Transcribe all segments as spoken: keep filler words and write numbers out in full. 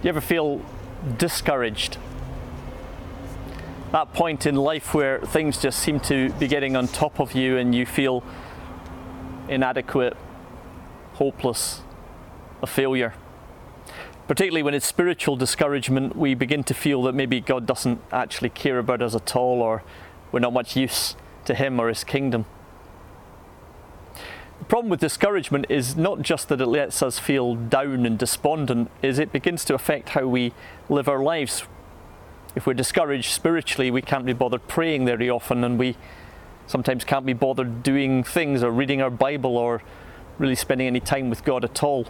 Do you ever feel discouraged? That point in life where things just seem to be getting on top of you and you feel inadequate, hopeless, a failure. Particularly when it's spiritual discouragement, we begin to feel that maybe God doesn't actually care about us at all, or we're not much use to Him or His kingdom. The problem with discouragement is not just that it lets us feel down and despondent, is it begins to affect how we live our lives. If we're discouraged spiritually, we can't be bothered praying very often, and we sometimes can't be bothered doing things or reading our Bible or really spending any time with God at all.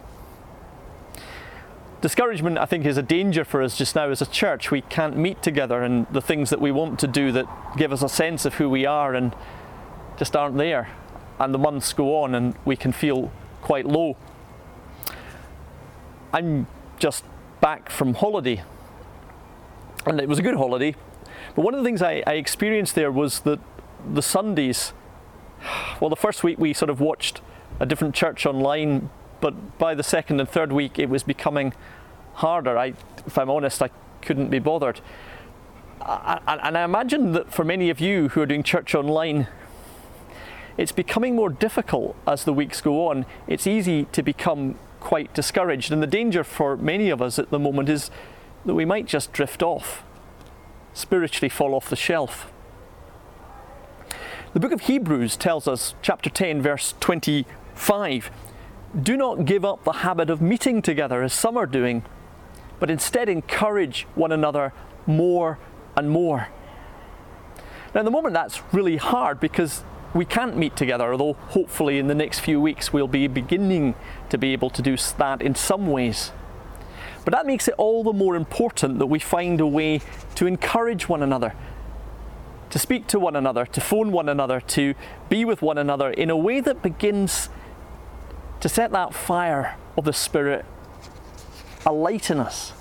Discouragement, I think, is a danger for us just now as a church. We can't meet together, and the things that we want to do that give us a sense of who we are and just aren't there. And the months go on and we can feel quite low. I'm just back from holiday, and it was a good holiday, but one of the things I, I experienced there was that the Sundays, well, the first week we sort of watched a different church online, but by the second and third week it was becoming harder. I, if I'm honest, I couldn't be bothered. I, and I imagine that for many of you who are doing church online, it's becoming more difficult as the weeks go on. It's easy to become quite discouraged, and the danger for many of us at the moment is that we might just drift off, spiritually fall off the shelf. The book of Hebrews tells us, chapter ten, verse twenty-five, "Do not give up the habit of meeting together as some are doing, but instead encourage one another more and more." Now, at the moment that's really hard because we can't meet together, although hopefully in the next few weeks we'll be beginning to be able to do that in some ways. But that makes it all the more important that we find a way to encourage one another, to speak to one another, to phone one another, to be with one another in a way that begins to set that fire of the Spirit alight in us.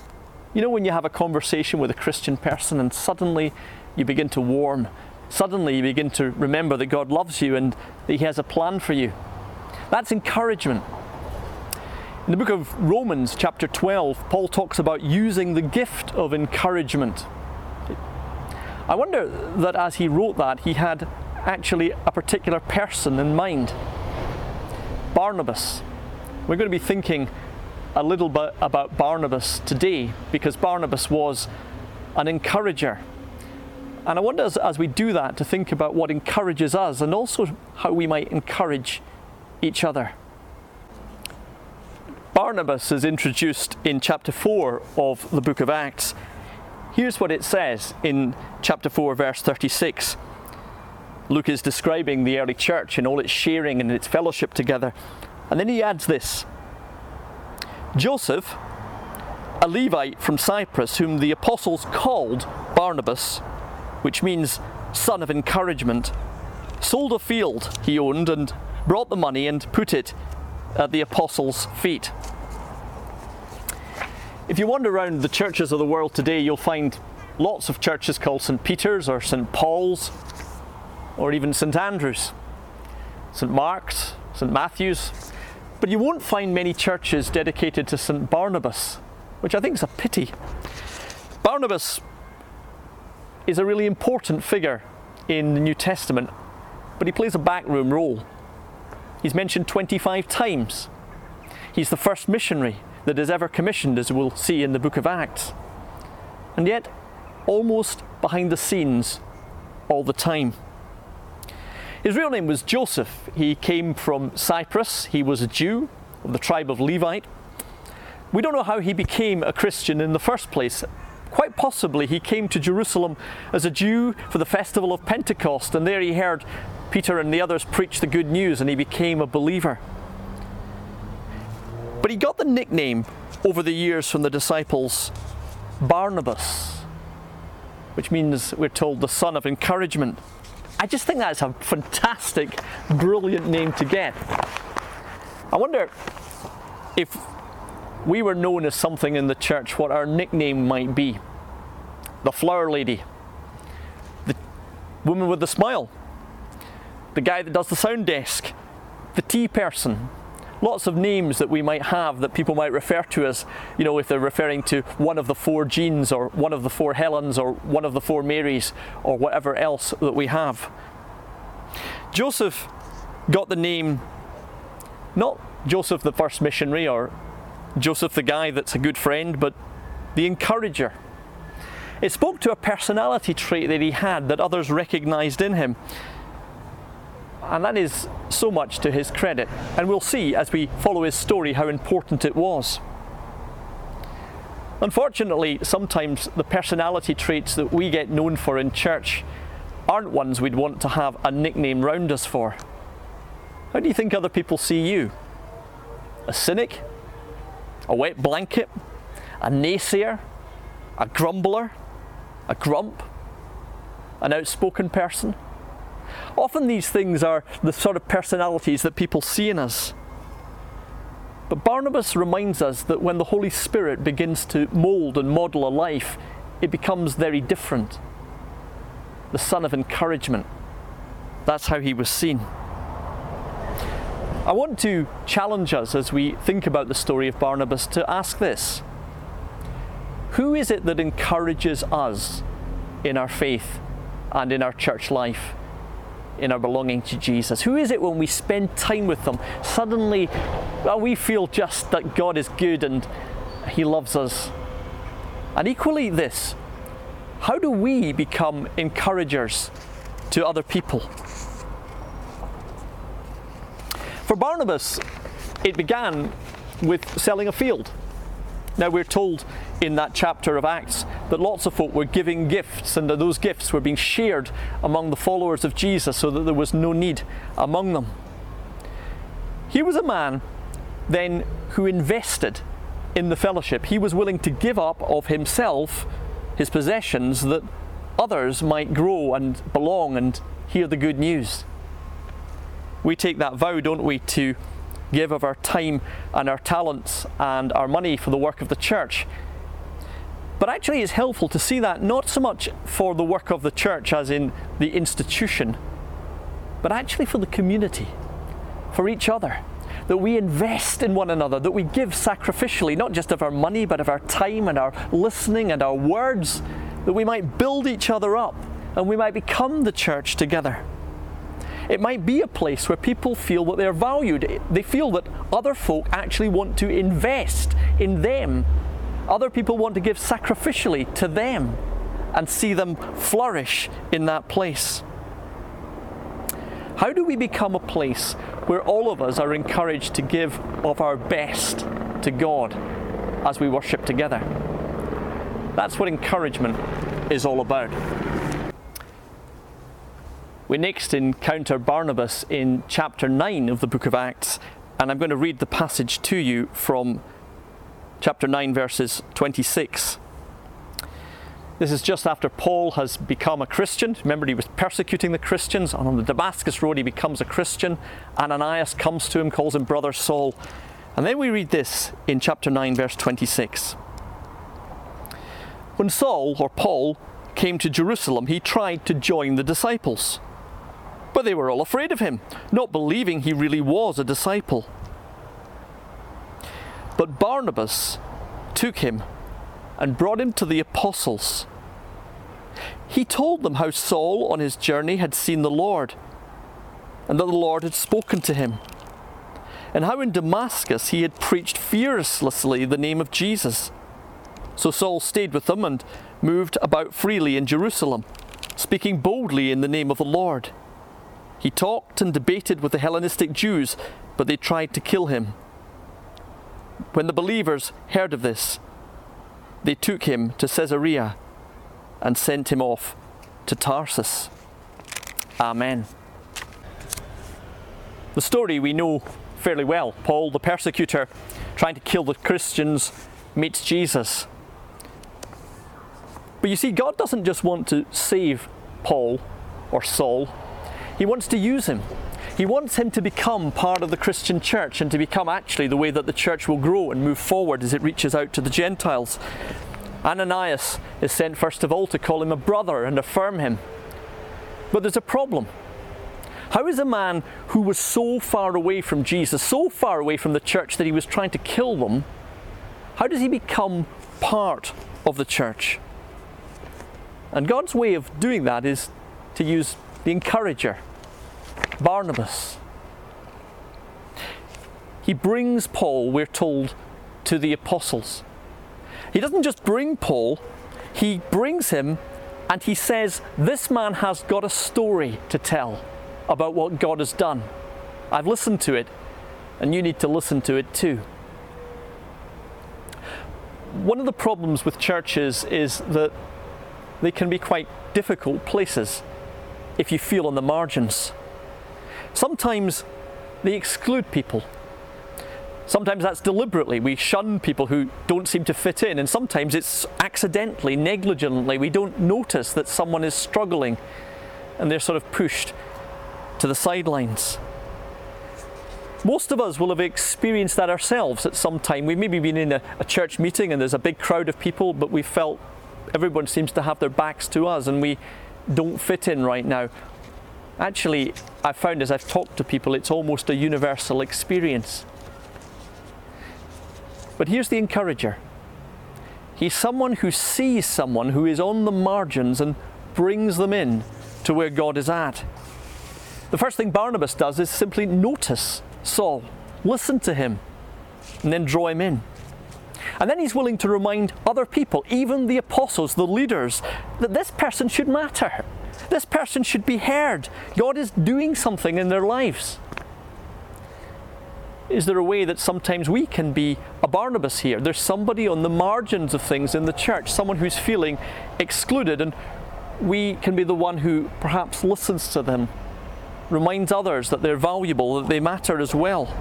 You know, when you have a conversation with a Christian person and suddenly you begin to warm, suddenly you begin to remember that God loves you and that He has a plan for you. That's encouragement. In the book of Romans, chapter twelve, Paul talks about using the gift of encouragement. I wonder that as he wrote that, he had actually a particular person in mind. Barnabas. We're going to be thinking a little bit about Barnabas today, because Barnabas was an encourager. And I wonder, as, as we do that, to think about what encourages us and also how we might encourage each other. Barnabas is introduced in chapter four of the book of Acts. Here's what it says in chapter four, verse thirty-six. Luke is describing the early church and all its sharing and its fellowship together. And then he adds this. "Joseph, a Levite from Cyprus, whom the apostles called Barnabas, which means son of encouragement, sold a field he owned and brought the money and put it at the apostles' feet." If you wander around the churches of the world today, you'll find lots of churches called Saint Peter's or Saint Paul's, or even Saint Andrew's, Saint Mark's, Saint Matthew's, but you won't find many churches dedicated to Saint Barnabas, which I think is a pity. Barnabas is a really important figure in the New Testament, but he plays a backroom role. He's mentioned twenty-five times. He's the first missionary that is ever commissioned, as we'll see in the book of Acts. And yet, almost behind the scenes all the time. His real name was Joseph. He came from Cyprus. He was a Jew of the tribe of Levite. We don't know how he became a Christian in the first place. Quite possibly he came to Jerusalem as a Jew for the festival of Pentecost, and there he heard Peter and the others preach the good news, and he became a believer. But he got the nickname over the years from the disciples Barnabas, which means, we're told, the son of encouragement. I just think that's a fantastic, brilliant name to get. I wonder if we were known as something in the church, what our nickname might be. The flower lady, the woman with the smile, the guy that does the sound desk, the tea person, lots of names that we might have that people might refer to us, you know, if they're referring to one of the four Jeans or one of the four Helens or one of the four Marys or whatever else that we have. Joseph got the name, not Joseph the first missionary or Joseph the guy that's a good friend, but the encourager. It spoke to a personality trait that he had that others recognized in him. And that is so much to his credit. And we'll see as we follow his story how important it was. Unfortunately, sometimes the personality traits that we get known for in church aren't ones we'd want to have a nickname round us for. How do you think other people see you? A cynic? A wet blanket? A naysayer? A grumbler? A grump? An outspoken person? Often these things are the sort of personalities that people see in us. But Barnabas reminds us that when the Holy Spirit begins to mould and model a life, it becomes very different. The son of encouragement. That's how he was seen. I want to challenge us as we think about the story of Barnabas to ask this. Who is it that encourages us in our faith and in our church life, in our belonging to Jesus? Who is it when we spend time with them, suddenly well, we feel just that God is good and He loves us? And equally this, how do we become encouragers to other people? For Barnabas, it began with selling a field. Now we're told in that chapter of Acts that lots of folk were giving gifts and that those gifts were being shared among the followers of Jesus so that there was no need among them. He was a man then who invested in the fellowship. He was willing to give up of himself, his possessions, that others might grow and belong and hear the good news. We take that vow, don't we, to give of our time and our talents and our money for the work of the church. But actually it's helpful to see that not so much for the work of the church as in the institution, but actually for the community, for each other, that we invest in one another, that we give sacrificially, not just of our money but of our time and our listening and our words, that we might build each other up and we might become the church together. It might be a place where people feel that they're valued. They feel that other folk actually want to invest in them. Other people want to give sacrificially to them and see them flourish in that place. How do we become a place where all of us are encouraged to give of our best to God as we worship together? That's what encouragement is all about. We next encounter Barnabas in chapter nine of the book of Acts, and I'm going to read the passage to you from chapter nine, verses twenty-six. This is just after Paul has become a Christian. Remember, he was persecuting the Christians, and on the Damascus road he becomes a Christian. Ananias comes to him, calls him brother Saul. And then we read this in chapter nine, verse twenty-six. When Saul, or Paul, came to Jerusalem, he tried to join the disciples. But they were all afraid of him, not believing he really was a disciple. But Barnabas took him and brought him to the apostles. He told them how Saul on his journey had seen the Lord, and that the Lord had spoken to him, and how in Damascus he had preached fearlessly the name of Jesus. So Saul stayed with them and moved about freely in Jerusalem, speaking boldly in the name of the Lord. He talked and debated with the Hellenistic Jews, but they tried to kill him. When the believers heard of this, they took him to Caesarea and sent him off to Tarsus. Amen. The story we know fairly well. Paul, the persecutor, trying to kill the Christians, meets Jesus. But you see, God doesn't just want to save Paul or Saul. He wants to use him. He wants him to become part of the Christian church and to become actually the way that the church will grow and move forward as it reaches out to the Gentiles. Ananias is sent first of all to call him a brother and affirm him. But there's a problem. How is a man who was so far away from Jesus, so far away from the church that he was trying to kill them, how does he become part of the church? And God's way of doing that is to use the encourager, Barnabas. He brings Paul, we're told, to the apostles. He doesn't just bring Paul, he brings him and he says, this man has got a story to tell about what God has done. I've listened to it, and you need to listen to it too. One of the problems with churches is that they can be quite difficult places if you feel on the margins. Sometimes they exclude people. Sometimes that's deliberately. We shun people who don't seem to fit in, and sometimes it's accidentally, negligently. We don't notice that someone is struggling and they're sort of pushed to the sidelines. Most of us will have experienced that ourselves at some time. We've maybe been in a, a church meeting and there's a big crowd of people, but we felt everyone seems to have their backs to us and we don't fit in right now. Actually, I've found as I've talked to people, it's almost a universal experience. But here's the encourager. He's someone who sees someone who is on the margins and brings them in to where God is at. The first thing Barnabas does is simply notice Saul, listen to him, and then draw him in. And then he's willing to remind other people, even the apostles, the leaders, that this person should matter. This person should be heard. God is doing something in their lives. Is there a way that sometimes we can be a Barnabas here? There's somebody on the margins of things in the church, someone who's feeling excluded, and we can be the one who perhaps listens to them, reminds others that they're valuable, that they matter as well.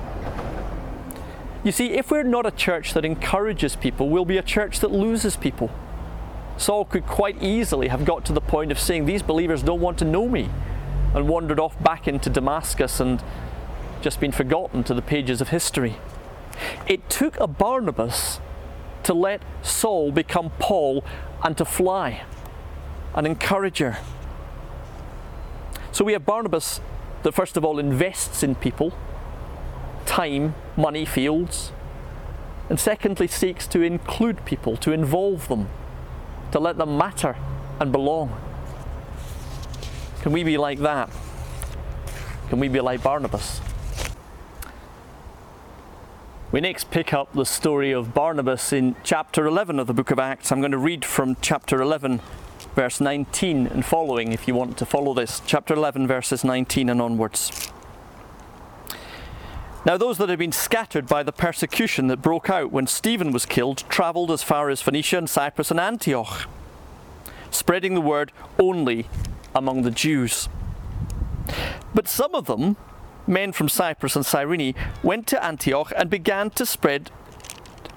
You see, if we're not a church that encourages people, we'll be a church that loses people. Saul could quite easily have got to the point of saying, these believers don't want to know me, and wandered off back into Damascus and just been forgotten to the pages of history. It took a Barnabas to let Saul become Paul and to fly, an encourager. So we have Barnabas that first of all invests in people, time, money, fields, and secondly seeks to include people, to involve them, to let them matter and belong. Can we be like that? Can we be like Barnabas? We next pick up the story of Barnabas in chapter eleven of the book of Acts. I'm going to read from chapter eleven, verse nineteen and following, if you want to follow this. Chapter eleven, verses nineteen and onwards. Now those that had been scattered by the persecution that broke out when Stephen was killed travelled as far as Phoenicia and Cyprus and Antioch, spreading the word only among the Jews. But some of them, men from Cyprus and Cyrene, went to Antioch and began to spread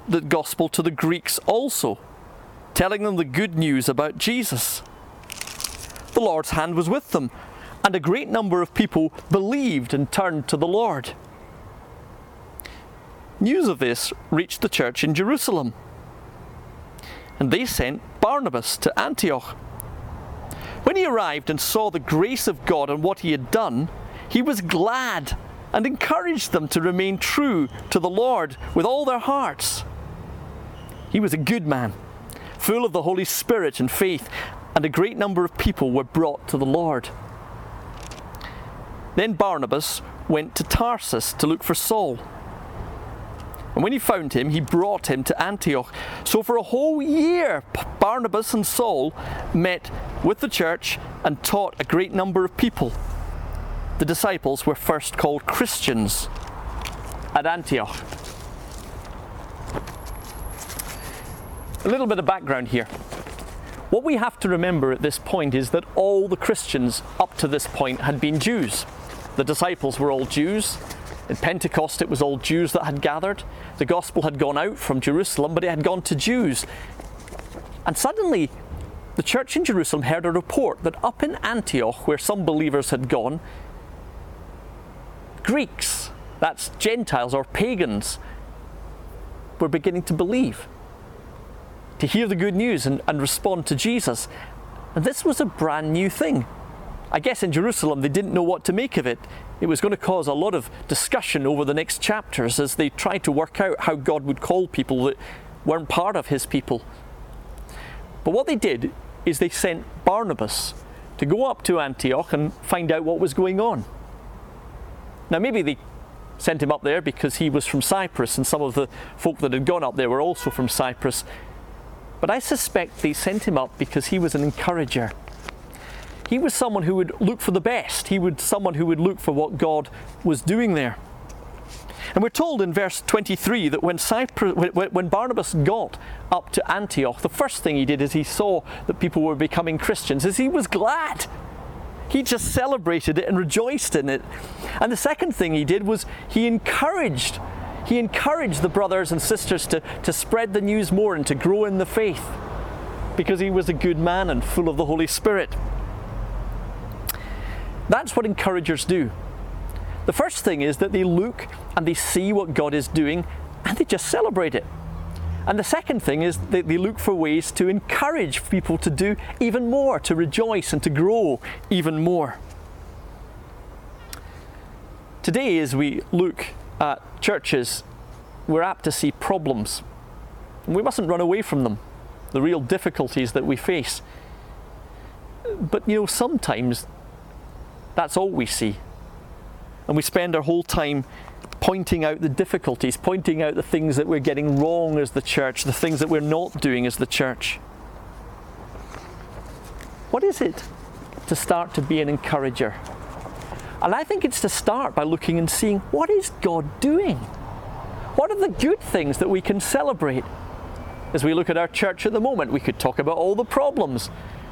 the gospel to the Greeks also, telling them the good news about Jesus. The Lord's hand was with them, and a great number of people believed and turned to the Lord. News of this reached the church in Jerusalem, and they sent Barnabas to Antioch. When he arrived and saw the grace of God and what he had done, he was glad and encouraged them to remain true to the Lord with all their hearts. He was a good man, full of the Holy Spirit and faith, and a great number of people were brought to the Lord. Then Barnabas went to Tarsus to look for Saul. And when he found him, he brought him to Antioch. So for a whole year, Barnabas and Saul met with the church and taught a great number of people. The disciples were first called Christians at Antioch. A little bit of background here. What we have to remember at this point is that all the Christians up to this point had been Jews. The disciples were all Jews. In Pentecost, it was all Jews that had gathered. The gospel had gone out from Jerusalem, but it had gone to Jews. And suddenly, the church in Jerusalem heard a report that up in Antioch, where some believers had gone, Greeks, that's Gentiles or pagans, were beginning to believe, to hear the good news and, and respond to Jesus. And this was a brand new thing. I guess in Jerusalem they didn't know what to make of it. It was going to cause a lot of discussion over the next chapters as they tried to work out how God would call people that weren't part of his people. But what they did is they sent Barnabas to go up to Antioch and find out what was going on. Now maybe they sent him up there because he was from Cyprus and some of the folk that had gone up there were also from Cyprus. But I suspect they sent him up because he was an encourager. He was someone who would look for the best. He was someone who would look for what God was doing there. And we're told in verse twenty-three that when, Cyprus, when Barnabas got up to Antioch, the first thing he did is he saw that people were becoming Christians, is he was glad. He just celebrated it and rejoiced in it. And the second thing he did was he encouraged. He encouraged the brothers and sisters to, to spread the news more and to grow in the faith, because he was a good man and full of the Holy Spirit. That's what encouragers do. The first thing is that they look and they see what God is doing and they just celebrate it. And the second thing is that they look for ways to encourage people to do even more, to rejoice and to grow even more. Today, as we look at churches, we're apt to see problems. We mustn't run away from them, the real difficulties that we face. But you know, sometimes that's all we see. And we spend our whole time pointing out the difficulties, pointing out the things that we're getting wrong as the church, the things that we're not doing as the church. What is it to start to be an encourager? And I think it's to start by looking and seeing, what is God doing? What are the good things that we can celebrate? As we look at our church at the moment, we could talk about all the problems,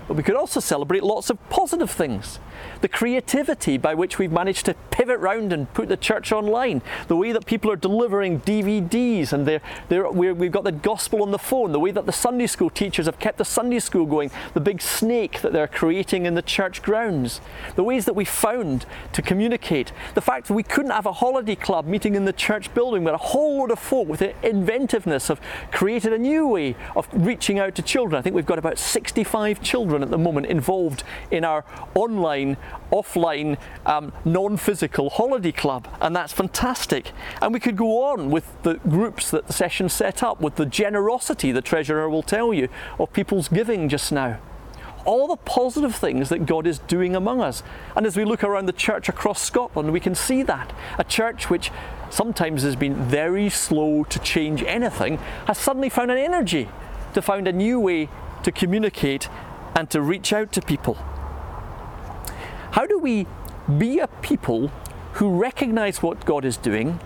but we could also celebrate lots of positive things. The creativity by which we've managed to pivot round and put the church online, the way that people are delivering D V Ds and they're, they're, we're, we've got the gospel on the phone, the way that the Sunday school teachers have kept the Sunday school going, the big snake that they're creating in the church grounds, the ways that we found to communicate, the fact that we couldn't have a holiday club meeting in the church building, but a whole load of folk with their inventiveness have created a new way of reaching out to children. I think we've got about sixty-five children at the moment involved in our online, offline, um, non-physical holiday club, and that's fantastic. And we could go on with the groups that the session set up, with the generosity, the treasurer will tell you, of people's giving just now. All the positive things that God is doing among us. And as we look around the church across Scotland, we can see that. A church which sometimes has been very slow to change anything has suddenly found an energy to find a new way to communicate and to reach out to people. How do we be a people who recognize what God is doing,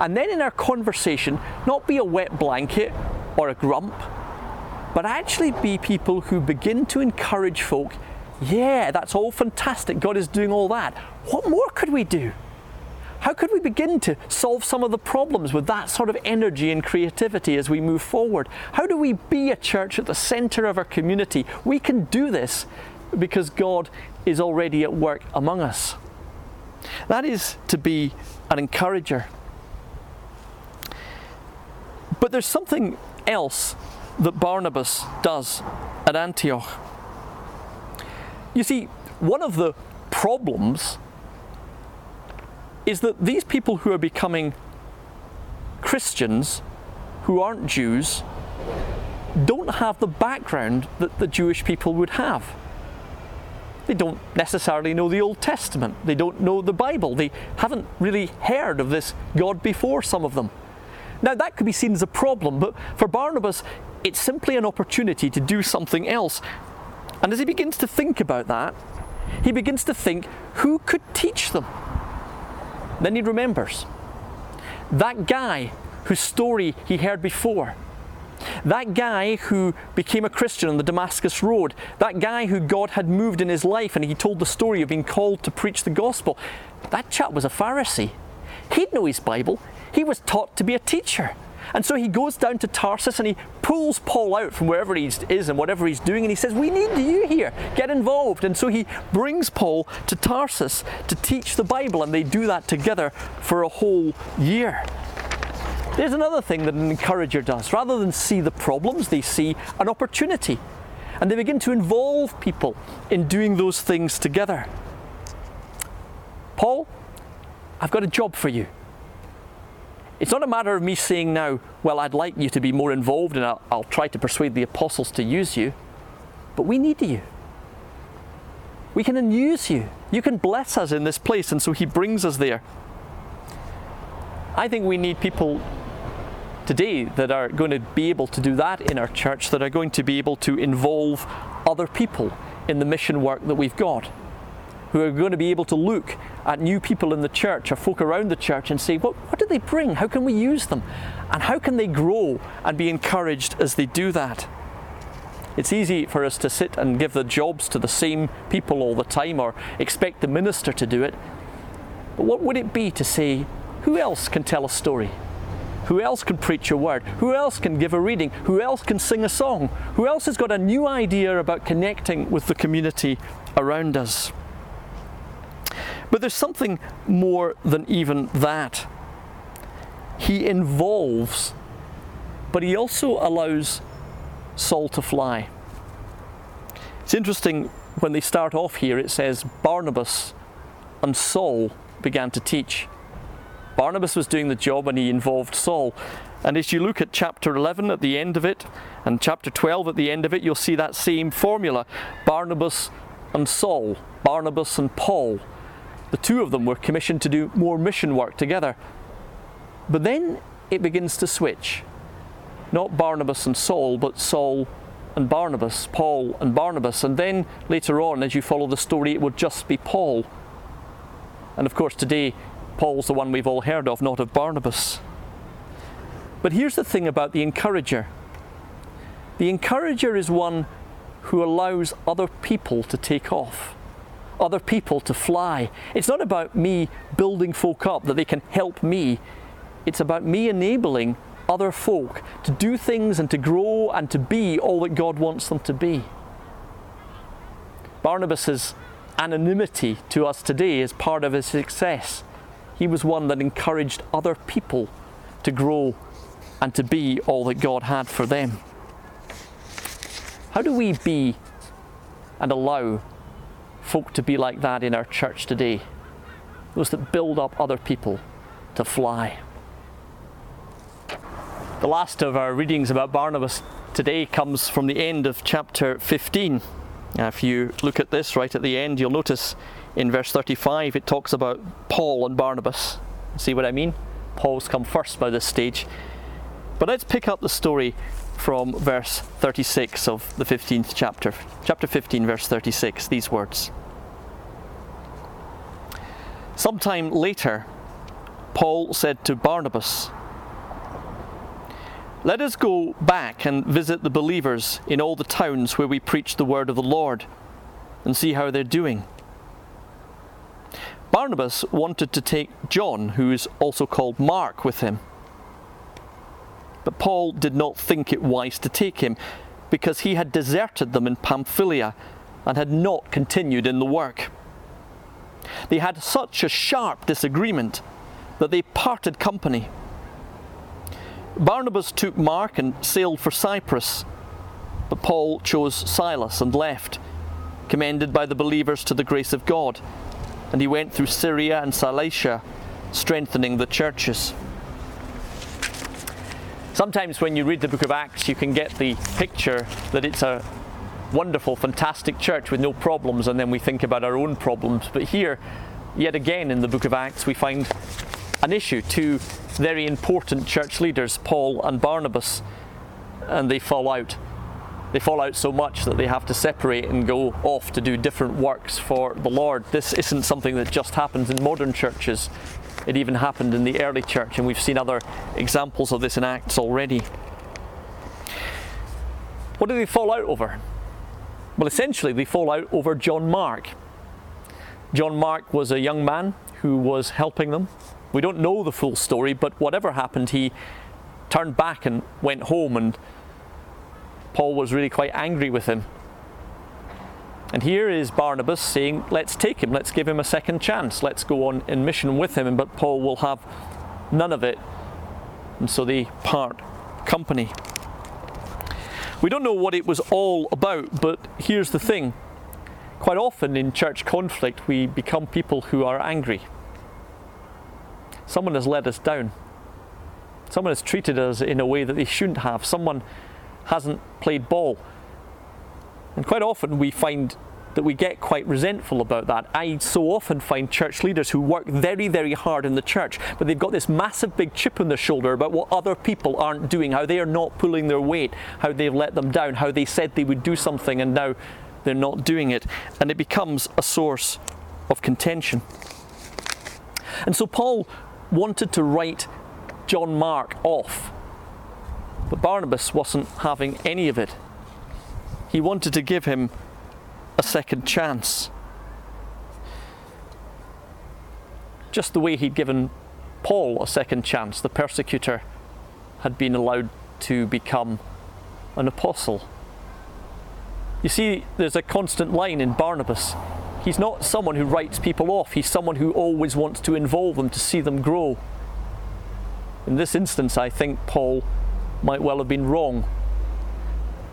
and then in our conversation not be a wet blanket or a grump, but actually be people who begin to encourage folk? Yeah, that's all fantastic, God is doing all that. What more could we do? How could we begin to solve some of the problems with that sort of energy and creativity as we move forward? How do we be a church at the centre of our community? We can do this because God is already at work among us. That is to be an encourager. But there's something else that Barnabas does at Antioch. You see, one of the problems is that these people who are becoming Christians, who aren't Jews, don't have the background that the Jewish people would have. They don't necessarily know the Old Testament. They don't know the Bible. They haven't really heard of this God before, some of them. Now that could be seen as a problem, but for Barnabas, it's simply an opportunity to do something else. And as he begins to think about that, he begins to think, who could teach them? Then he remembers that guy whose story he heard before, that guy who became a Christian on the Damascus Road, that guy who God had moved in his life and he told the story of being called to preach the gospel. That chap was a Pharisee. He'd know his Bible. He was taught to be a teacher. And so he goes down to Tarsus and he pulls Paul out from wherever he is and whatever he's doing, and he says, we need you here, get involved. And so he brings Paul to Tarsus to teach the Bible, and they do that together for a whole year. There's another thing that an encourager does. Rather than see the problems, they see an opportunity, and they begin to involve people in doing those things together. Paul, I've got a job for you. It's not a matter of me saying now, well, I'd like you to be more involved and I'll, I'll try to persuade the apostles to use you. But we need you. We can use you. You can bless us in this place. And so he brings us there. I think we need people today that are going to be able to do that in our church, that are going to be able to involve other people in the mission work that we've got, who are going to be able to look at new people in the church or folk around the church and say, well, what do they bring? How can we use them? And how can they grow and be encouraged as they do that? It's easy for us to sit and give the jobs to the same people all the time or expect the minister to do it. But what would it be to say, who else can tell a story? Who else can preach a word? Who else can give a reading? Who else can sing a song? Who else has got a new idea about connecting with the community around us? But there's something more than even that. He involves, but he also allows Saul to fly. It's interesting, when they start off here, it says Barnabas and Saul began to teach. Barnabas was doing the job and he involved Saul. And as you look at chapter eleven at the end of it and chapter twelve at the end of it, you'll see that same formula. Barnabas and Saul, Barnabas and Paul. The two of them were commissioned to do more mission work together. But then it begins to switch. Not Barnabas and Saul, but Saul and Barnabas, Paul and Barnabas. And then later on, as you follow the story, it would just be Paul. And of course today, Paul's the one we've all heard of, not of Barnabas. But here's the thing about the encourager. The encourager is one who allows other people to take off, other people to fly. It's not about me building folk up that they can help me. It's about me enabling other folk to do things and to grow and to be all that God wants them to be. Barnabas's anonymity to us today is part of his success. He was one that encouraged other people to grow and to be all that God had for them. How do we be and allow folk to be like that in our church today? Those that build up other people to fly. The last of our readings about Barnabas today comes from the end of chapter fifteen. Now, if you look at this right at the end, you'll notice in verse thirty-five it talks about Paul and Barnabas. See what I mean? Paul's come first by this stage. But let's pick up the story from verse thirty-six of the fifteenth chapter. Chapter fifteen, verse thirty-six, these words. Sometime later, Paul said to Barnabas, "Let us go back and visit the believers in all the towns where we preach the word of the Lord and see how they're doing." Barnabas wanted to take John, who is also called Mark, with him. But Paul did not think it wise to take him, because he had deserted them in Pamphylia and had not continued in the work. They had such a sharp disagreement that they parted company. Barnabas took Mark and sailed for Cyprus, but Paul chose Silas and left, commended by the believers to the grace of God, and he went through Syria and Cilicia, strengthening the churches. Sometimes when you read the book of Acts, you can get the picture that it's a wonderful, fantastic church with no problems, and then we think about our own problems. But here, yet again in the book of Acts, we find an issue. Two very important church leaders, Paul and Barnabas, and they fall out. They fall out so much that they have to separate and go off to do different works for the Lord. This isn't something that just happens in modern churches. It even happened in the early church, and we've seen other examples of this in Acts already. What do they fall out over? Well, essentially they fall out over John Mark. John Mark was a young man who was helping them. We don't know the full story, but whatever happened, he turned back and went home, and Paul was really quite angry with him. And here is Barnabas saying, let's take him, let's give him a second chance, let's go on in mission with him. But Paul will have none of it. And so they part company. We don't know what it was all about, but here's the thing. Quite often in church conflict, we become people who are angry. Someone has let us down. Someone has treated us in a way that they shouldn't have. Someone hasn't played ball. And quite often we find that we get quite resentful about that. I so often find church leaders who work very, very hard in the church, but they've got this massive big chip on their shoulder about what other people aren't doing, how they are not pulling their weight, how they've let them down, how they said they would do something and now they're not doing it. And it becomes a source of contention. And so Paul wanted to write John Mark off, but Barnabas wasn't having any of it. He wanted to give him a second chance. Just the way he'd given Paul a second chance, the persecutor had been allowed to become an apostle. You see, there's a constant line in Barnabas. He's not someone who writes people off, he's someone who always wants to involve them, to see them grow. In this instance, I think Paul might well have been wrong.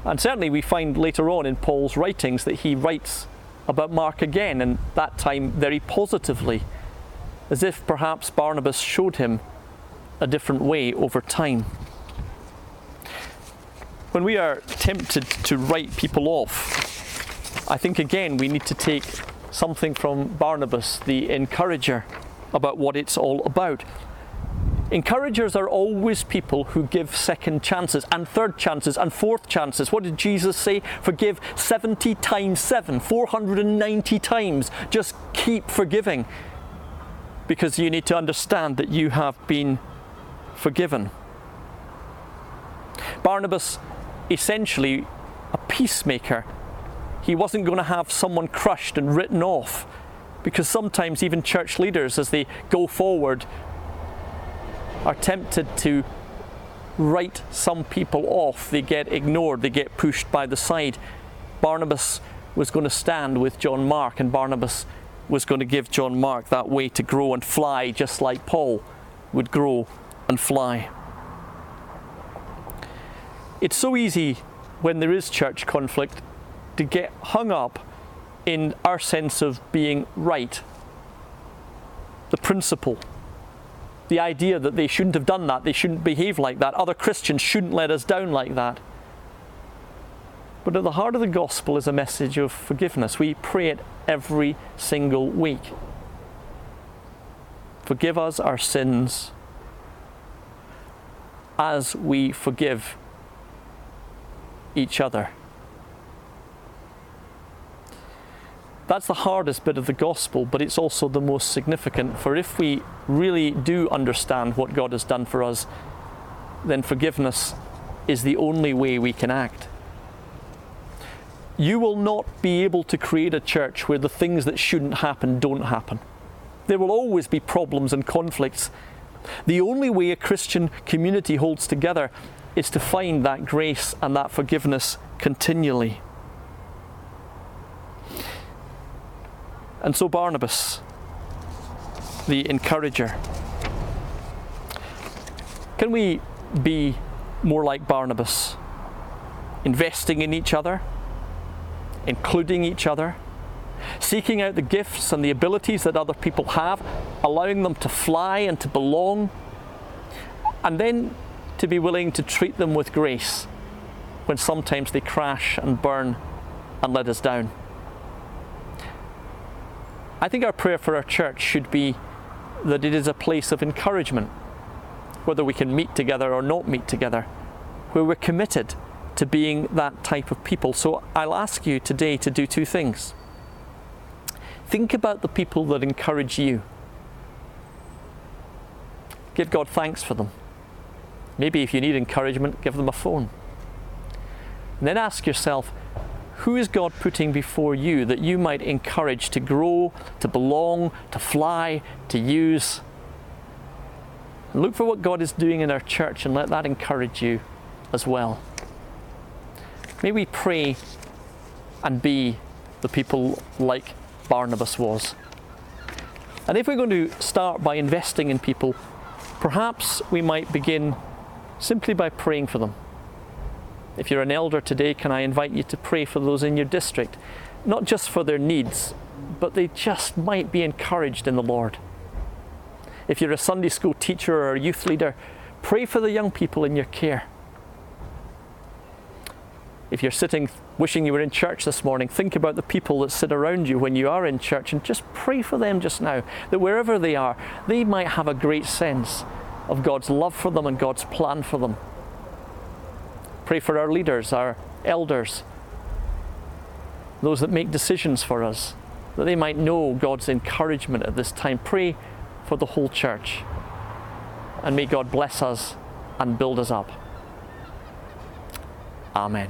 And certainly we find later on in Paul's writings that he writes about Mark again, and that time very positively, as if perhaps Barnabas showed him a different way over time. When we are tempted to write people off, I think again we need to take something from Barnabas, the encourager, about what it's all about. Encouragers are always people who give second chances and third chances and fourth chances. What did Jesus say? Forgive seventy times seven, four hundred ninety times. Just keep forgiving, because you need to understand that you have been forgiven. Barnabas, essentially a peacemaker. He wasn't going to have someone crushed and written off, because sometimes even church leaders, as they go forward, are tempted to write some people off. They get ignored, they get pushed by the side. Barnabas was going to stand with John Mark, and Barnabas was going to give John Mark that way to grow and fly, just like Paul would grow and fly. It's so easy when there is church conflict to get hung up in our sense of being right, the principle. The idea that they shouldn't have done that, they shouldn't behave like that, other Christians shouldn't let us down like that. But at the heart of the gospel is a message of forgiveness. We pray it every single week. Forgive us our sins as we forgive each other. That's the hardest bit of the gospel, but it's also the most significant. For if we really do understand what God has done for us, then forgiveness is the only way we can act. You will not be able to create a church where the things that shouldn't happen don't happen. There will always be problems and conflicts. The only way a Christian community holds together is to find that grace and that forgiveness continually. And so Barnabas, the encourager. Can we be more like Barnabas? Investing in each other, including each other, seeking out the gifts and the abilities that other people have, allowing them to fly and to belong, and then to be willing to treat them with grace when sometimes they crash and burn and let us down. I think our prayer for our church should be that it is a place of encouragement, whether we can meet together or not meet together, where we're committed to being that type of people. So I'll ask you today to do two things. Think about the people that encourage you. Give God thanks for them. Maybe if you need encouragement, give them a phone. And then ask yourself, who is God putting before you that you might encourage to grow, to belong, to fly, to use? And look for what God is doing in our church and let that encourage you as well. May we pray and be the people like Barnabas was. And if we're going to start by investing in people, perhaps we might begin simply by praying for them. If you're an elder today, can I invite you to pray for those in your district? not just for their needs, but they just might be encouraged in the Lord. If you're a Sunday school teacher or a youth leader, pray for the young people in your care. If you're sitting wishing you were in church this morning, think about the people that sit around you when you are in church and just pray for them just now, that wherever they are, they might have a great sense of God's love for them and God's plan for them. Pray for our leaders, our elders, those that make decisions for us, that they might know God's encouragement at this time. Pray for the whole church, and may God bless us and build us up. Amen.